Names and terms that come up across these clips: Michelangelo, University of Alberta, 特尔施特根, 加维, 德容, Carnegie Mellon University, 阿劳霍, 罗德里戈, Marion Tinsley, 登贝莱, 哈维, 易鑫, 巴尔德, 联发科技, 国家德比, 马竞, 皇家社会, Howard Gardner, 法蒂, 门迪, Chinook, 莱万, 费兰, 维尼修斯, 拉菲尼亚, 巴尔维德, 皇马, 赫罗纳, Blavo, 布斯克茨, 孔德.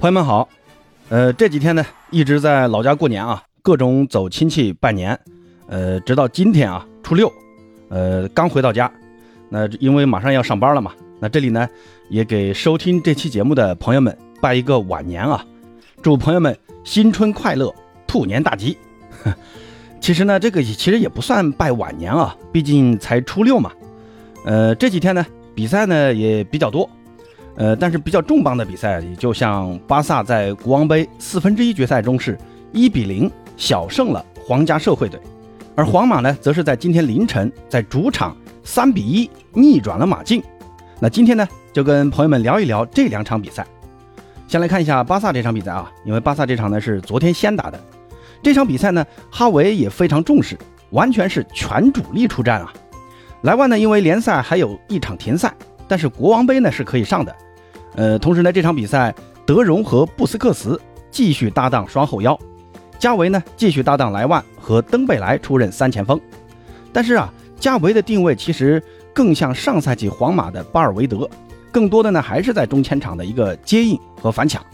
朋友们好，这几天呢一直在老家过年啊，各种走亲戚拜年，直到今天啊初六，刚回到家。那因为马上要上班了嘛，那这里呢也给收听这期节目的朋友们拜一个晚年啊，祝朋友们新春快乐，兔年大吉。其实呢这个其实也不算拜晚年啊，毕竟才初六嘛。这几天呢比赛呢也比较多，但是比较重磅的比赛就像巴萨在国王杯1/4决赛中是1-0小胜了皇家社会队，而皇马呢则是在今天凌晨在主场3-1逆转了马竞。那今天呢就跟朋友们聊一聊这两场比赛。先来看一下巴萨这场比赛啊，因为巴萨这场呢是昨天先打的，这场比赛呢哈维也非常重视，完全是全主力出战啊。莱万呢因为联赛还有一场停赛，但是国王杯呢是可以上的。同时呢这场比赛德容和布斯克茨继续搭档双后腰，加维呢继续搭档莱万和登贝莱出任3前锋。但是啊加维的定位其实更像上赛季皇马的巴尔维德，更多的呢还是在中前场的一个接应和反抢。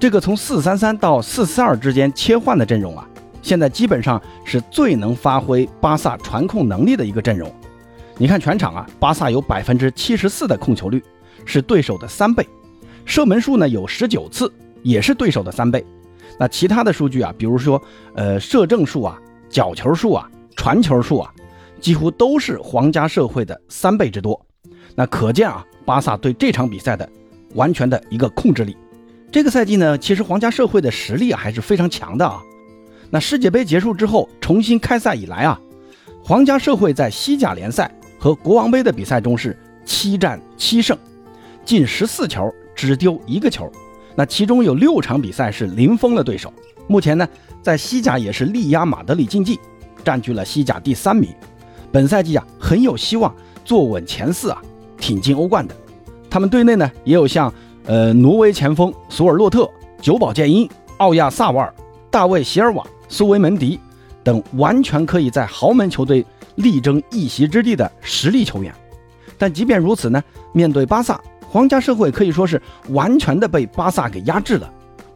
这个从4-3-3到4-4-2之间切换的阵容啊，现在基本上是最能发挥巴萨传控能力的一个阵容。你看全场啊，巴萨有 74% 的控球率，是对手的3倍，射门数呢有19次，也是对手的3倍。那其他的数据啊，比如说射正数啊、角球数啊、传球数啊，几乎都是皇家社会的3倍之多。那可见啊，巴萨对这场比赛的完全的一个控制力。这个赛季呢，其实皇家社会的实力啊还是非常强的啊。那世界杯结束之后重新开赛以来啊，皇家社会在西甲联赛和国王杯的比赛中是7战7胜，进14球只丢1个球。那其中有6场比赛是零封了对手。目前呢在西甲也是力压马德里竞技，占据了西甲第3名。本赛季啊很有希望坐稳前4啊，挺进欧冠的。他们队内呢也有像挪威前锋索尔洛特、久保建英、奥亚萨瓦尔、大卫席尔瓦、苏维门迪等完全可以在豪门球队力争一席之地的实力球员。但即便如此呢，面对巴萨，皇家社会可以说是完全的被巴萨给压制了，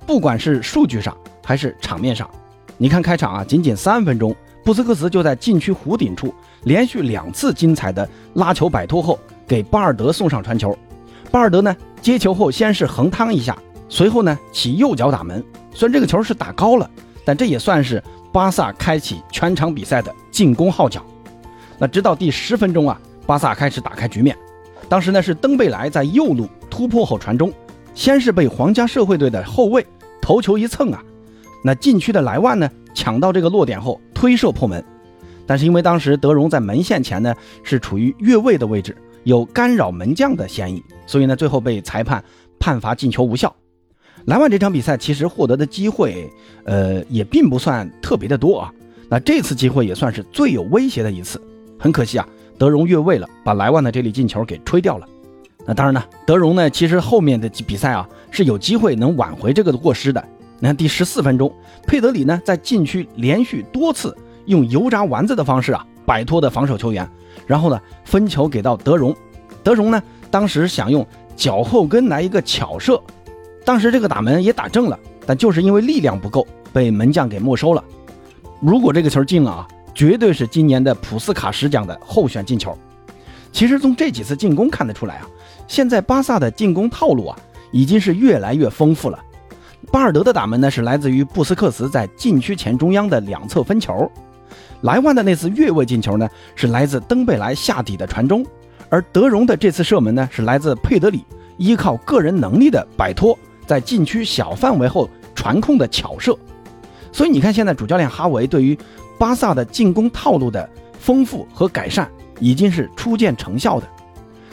不管是数据上还是场面上。你看开场啊，仅仅3分钟，布斯克茨就在禁区弧顶处连续2次精彩的拉球摆脱后给巴尔德送上传球，巴尔德呢接球后先是横趟一下，随后呢起右脚打门，虽然这个球是打高了，但这也算是巴萨开启全场比赛的进攻号角。那直到第10分钟啊，巴萨开始打开局面，当时呢是登贝莱在右路突破后传中，先是被皇家社会队的后卫头球一蹭啊，那禁区的莱万呢抢到这个落点后推射破门，但是因为当时德容在门线前呢是处于越位的位置，有干扰门将的嫌疑，所以呢最后被裁判判罚进球无效。莱万这场比赛其实获得的机会也并不算特别的多啊，那这次机会也算是最有威胁的一次，很可惜啊德容越位了，把莱万的这粒进球给吹掉了。那当然呢德容呢其实后面的比赛啊是有机会能挽回这个过失的。那第14分钟，佩德里呢在禁区连续多次用油炸丸子的方式啊摆脱的防守球员，然后呢分球给到德容，德容呢当时想用脚后跟来一个巧射，当时这个打门也打正了，但就是因为力量不够被门将给没收了。如果这个球进了啊，绝对是今年的普斯卡什奖的候选进球。其实从这几次进攻看得出来啊，现在巴萨的进攻套路啊已经是越来越丰富了。巴尔德的打门呢是来自于布斯克茨在禁区前中央的2侧分球，莱万的那次越位进球呢是来自登贝莱下底的传中，而德容的这次射门呢是来自佩德里依靠个人能力的摆脱在禁区小范围后传控的巧射。所以你看现在主教练哈维对于巴萨的进攻套路的丰富和改善已经是初见成效的。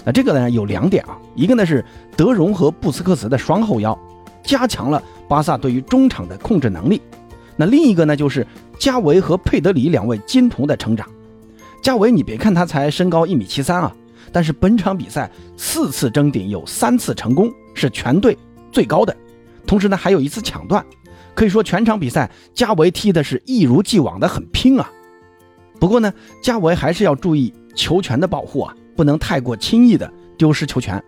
那这个呢有2点啊，一个呢是德容和布斯克茨的双后腰加强了巴萨对于中场的控制能力，那另一个呢就是加维和佩德里2位金童的成长。加维你别看他才身高1.73米啊，但是本场比赛4次争顶有3次成功，是全队最高的，同时呢还有1次抢断，可以说全场比赛加维踢的是一如既往的很拼啊。不过呢加维还是要注意球权的保护啊，不能太过轻易的丢失球权，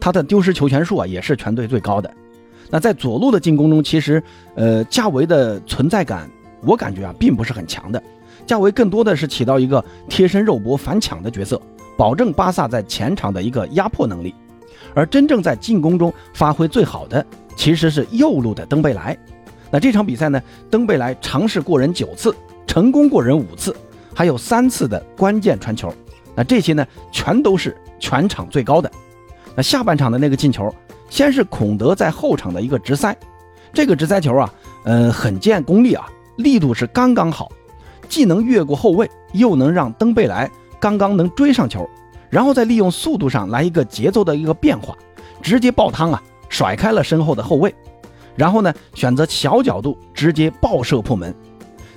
他的丢失球权数啊也是全队最高的。那在左路的进攻中，其实加维的存在感我感觉啊并不是很强的，加维更多的是起到一个贴身肉搏反抢的角色，保证巴萨在前场的一个压迫能力。而真正在进攻中发挥最好的其实是右路的登贝莱。那这场比赛呢，登贝莱尝试过人9次，成功过人5次，还有3次的关键传球，那这些呢全都是全场最高的。那下半场的那个进球，先是孔德在后场的一个直塞，这个直塞球啊很见功力啊，力度是刚刚好，既能越过后卫，又能让登贝莱刚刚能追上球，然后再利用速度上来一个节奏的一个变化，直接爆汤啊，甩开了身后的后卫，然后呢选择小角度直接爆射破门。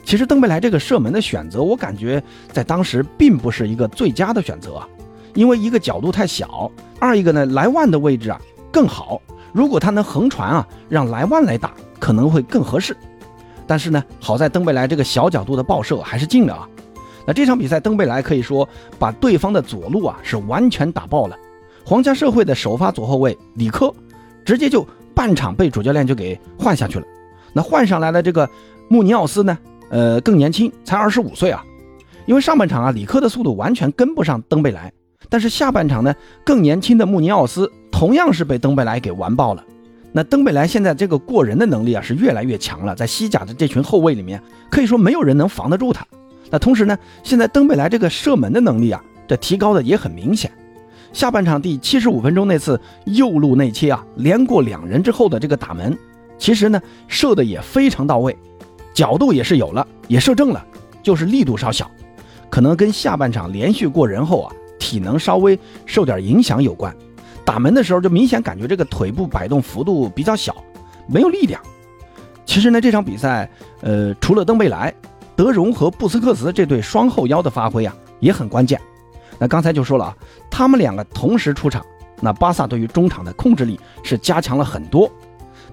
其实登贝莱这个射门的选择，我感觉在当时并不是一个最佳的选择啊，因为一个角度太小，二一个呢莱万的位置啊更好，如果他能横传啊，让莱万来打可能会更合适。但是呢好在登贝莱这个小角度的爆射还是进了啊。那这场比赛登贝莱可以说把对方的左路啊是完全打爆了，皇家社会的首发左后卫里科直接就半场被主教练就给换下去了。那换上来的这个穆尼奥斯呢更年轻，才25岁啊，因为上半场啊里科的速度完全跟不上登贝莱，但是下半场呢更年轻的穆尼奥斯同样是被登贝莱给完爆了。那登贝莱现在这个过人的能力啊是越来越强了，在西甲的这群后卫里面可以说没有人能防得住他。那同时呢现在登贝莱这个射门的能力啊这提高的也很明显，下半场第75分钟那次右路内切啊连过2人之后的这个打门，其实呢射的也非常到位，角度也是有了，也射正了，就是力度稍小，可能跟下半场连续过人后啊体能稍微受点影响有关，打门的时候就明显感觉这个腿部摆动幅度比较小，没有力量。其实呢这场比赛除了登贝莱，德容和布斯克茨这对双后腰的发挥啊也很关键。那刚才就说了啊，他们两个同时出场，那巴萨对于中场的控制力是加强了很多。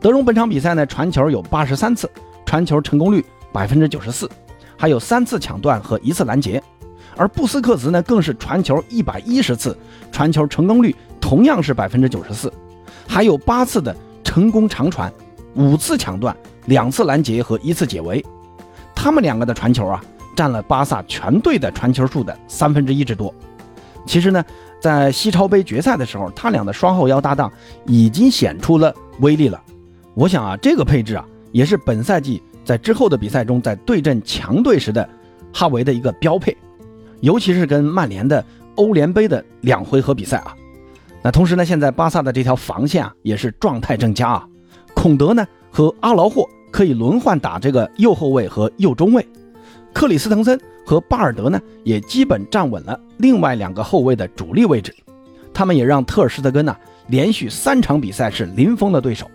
德容本场比赛呢传球有83次，传球成功率 94%， 还有3次抢断和1次拦截。而布斯克茨呢更是传球110次，传球成功率同样是 94%， 还有8次的成功长传，5次抢断，2次拦截和1次解围。他们两个的传球啊占了巴萨全队的传球数的1/3之多。其实呢在西超杯决赛的时候，他俩的双后腰搭档已经显出了威力了。我想啊这个配置啊也是本赛季在之后的比赛中在对阵强队时的哈维的一个标配，尤其是跟曼联的欧联杯的2回合比赛啊。那同时呢现在巴萨的这条防线啊也是状态正佳啊，孔德呢和阿劳霍可以轮换打这个右后卫和右中卫，克里斯滕森和巴尔德呢也基本站稳了另外2个后卫的主力位置，他们也让特尔施特根啊连续3场比赛是零封的对手。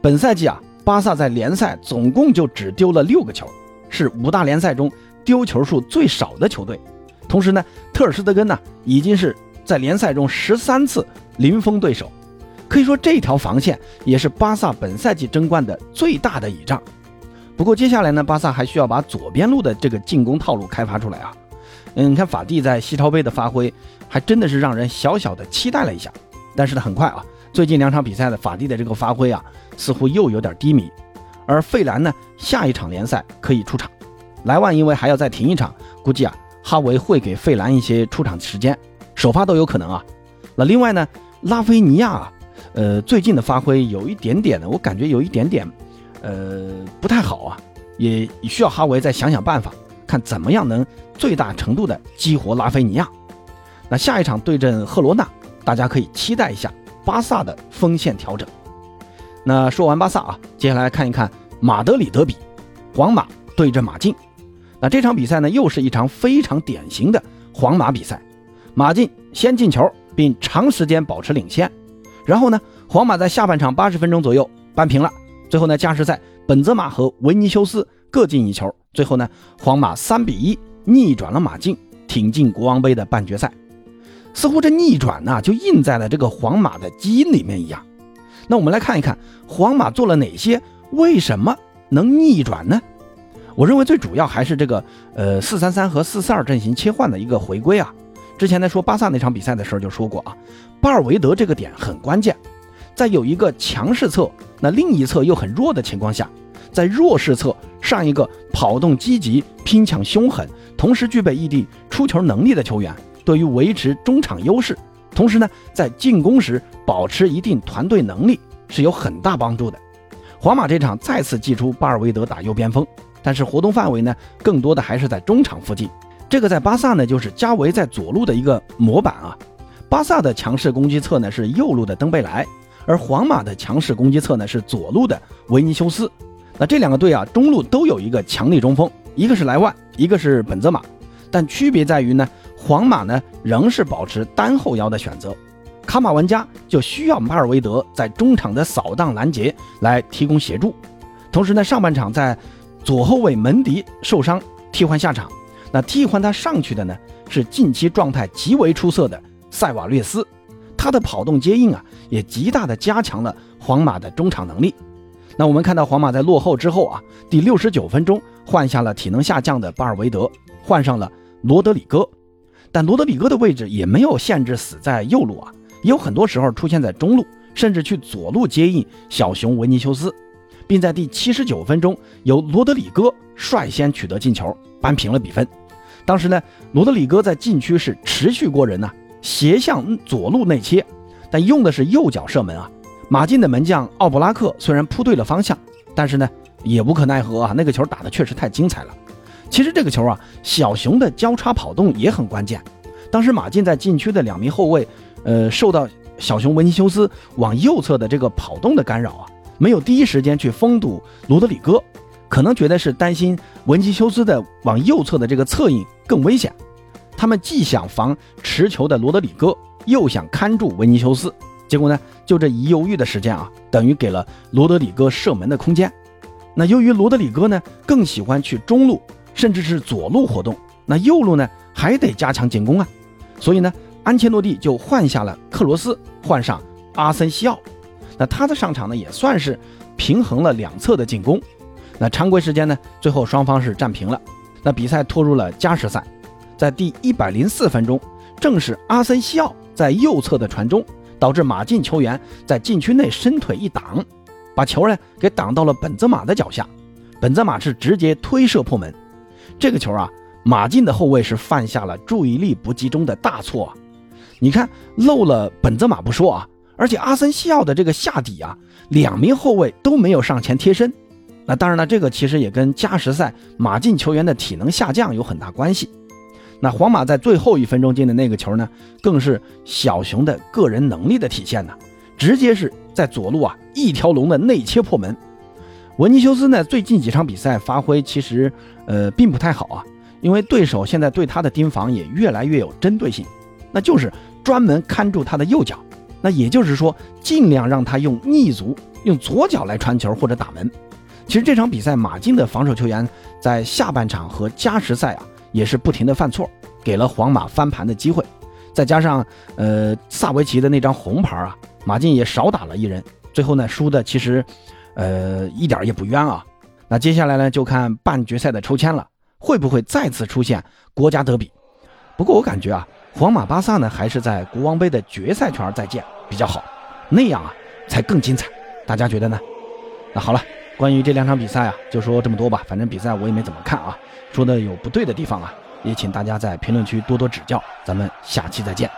本赛季啊巴萨在联赛总共就只丢了6个球，是5大联赛中丢球数最少的球队。同时呢特尔施特根呢已经是在联赛中13次零封对手，可以说这条防线也是巴萨本赛季争冠的最大的倚仗。不过接下来呢巴萨还需要把左边路的这个进攻套路开发出来啊。你看法蒂在西超杯的发挥还真的是让人小小的期待了一下，但是呢很快啊最近2场比赛的法蒂的这个发挥啊似乎又有点低迷。而费兰呢下一场联赛可以出场，莱万因为还要再停1场，估计啊哈维会给费兰一些出场时间，首发都有可能啊。那另外呢拉菲尼亚啊最近的发挥有一点点的，我感觉有一点点不太好啊，也需要哈维再想想办法，看怎么样能最大程度的激活拉菲尼亚。那下一场对阵赫罗纳，大家可以期待一下巴萨的锋线调整。那说完巴萨啊，接下来看一看马德里德比，皇马对阵马竞。那这场比赛呢又是一场非常典型的皇马比赛，马竞先进球并长时间保持领先，然后呢皇马在下半场80分钟左右扳平了，最后呢加时赛本泽马和维尼修斯各进1球，最后呢皇马3-1逆转了马竞，挺进国王杯的半决赛。似乎这逆转呢就印在了这个皇马的基因里面一样。那我们来看一看皇马做了哪些，为什么能逆转呢？我认为最主要还是这个433和442阵型切换的一个回归啊。之前在说巴萨那场比赛的时候就说过啊，巴尔维德这个点很关键，在有一个强势侧那另一侧又很弱的情况下，在弱势侧，上一个跑动积极、拼抢凶狠，同时具备异地出球能力的球员，对于维持中场优势，同时呢，在进攻时保持一定团队能力是有很大帮助的。皇马这场再次祭出巴尔韦德打右边锋，但是活动范围呢，更多的还是在中场附近。这个在巴萨呢，就是加维在左路的一个模板啊。巴萨的强势攻击侧呢是右路的登贝莱，而皇马的强势攻击侧呢是左路的维尼修斯。那这两个队啊，中路都有一个强力中锋，一个是莱万，一个是本泽马。但区别在于呢，皇马呢仍是保持单后腰的选择，卡马文加就需要巴尔韦德在中场的扫荡拦截来提供协助。同时呢，上半场在左后卫门迪受伤替换下场，那替换他上去的呢是近期状态极为出色的塞瓦略斯，他的跑动接应啊也极大的加强了皇马的中场能力。那我们看到皇马在落后之后啊，第69分钟换下了体能下降的巴尔韦德，换上了罗德里戈，但罗德里戈的位置也没有限制死在右路啊，也有很多时候出现在中路，甚至去左路接应小熊维尼修斯，并在第79分钟由罗德里戈率先取得进球，扳平了比分。当时呢，罗德里戈在禁区是持续过人啊，斜向左路内切，但用的是右脚射门啊。马竞的门将奥布拉克虽然扑对了方向，但是呢也无可奈何啊，那个球打得确实太精彩了。其实这个球啊，小熊的交叉跑动也很关键。当时马竞在禁区的两名后卫受到小熊维尼修斯往右侧的这个跑动的干扰啊，没有第一时间去封堵罗德里戈，可能觉得是担心维尼修斯的往右侧的这个侧应更危险，他们既想防持球的罗德里戈，又想看住维尼修斯，结果呢就这一犹豫的时间啊，等于给了罗德里戈射门的空间。那由于罗德里戈呢更喜欢去中路甚至是左路活动，那右路呢还得加强进攻啊，所以呢安切洛蒂就换下了克罗斯，换上阿森西奥。那他的上场呢也算是平衡了两侧的进攻。那常规时间呢，最后双方是战平了，那比赛拖入了加时赛。在第104分钟，正是阿森西奥在右侧的传中，导致马竞球员在禁区内伸腿一挡，把球呢给挡到了本泽马的脚下，本泽马是直接推射破门。这个球啊，马竞的后卫是犯下了注意力不集中的大错啊。你看漏了本泽马不说啊，而且阿森西奥的这个下底啊，两名后卫都没有上前贴身。那当然了，这个其实也跟加时赛马竞球员的体能下降有很大关系。那皇马在最后一分钟进的那个球呢，更是小熊的个人能力的体现呢，直接是在左路啊一条龙的内切破门。文尼修斯呢最近几场比赛发挥其实并不太好啊，因为对手现在对他的盯防也越来越有针对性，那就是专门看住他的右脚。那也就是说，尽量让他用逆足，用左脚来传球或者打门。其实这场比赛马竞的防守球员在下半场和加时赛啊，也是不停的犯错，给了皇马翻盘的机会。再加上萨维奇的那张红牌啊，马竞也少打了一人，最后呢输的其实一点也不冤啊。那接下来呢就看半决赛的抽签了，会不会再次出现国家德比？不过我感觉啊，皇马巴萨呢还是在国王杯的决赛圈再见比较好，那样啊才更精彩，大家觉得呢？那好了，关于这两场比赛啊就说这么多吧，反正比赛我也没怎么看啊，说的有不对的地方啊也请大家在评论区多多指教，咱们下期再见。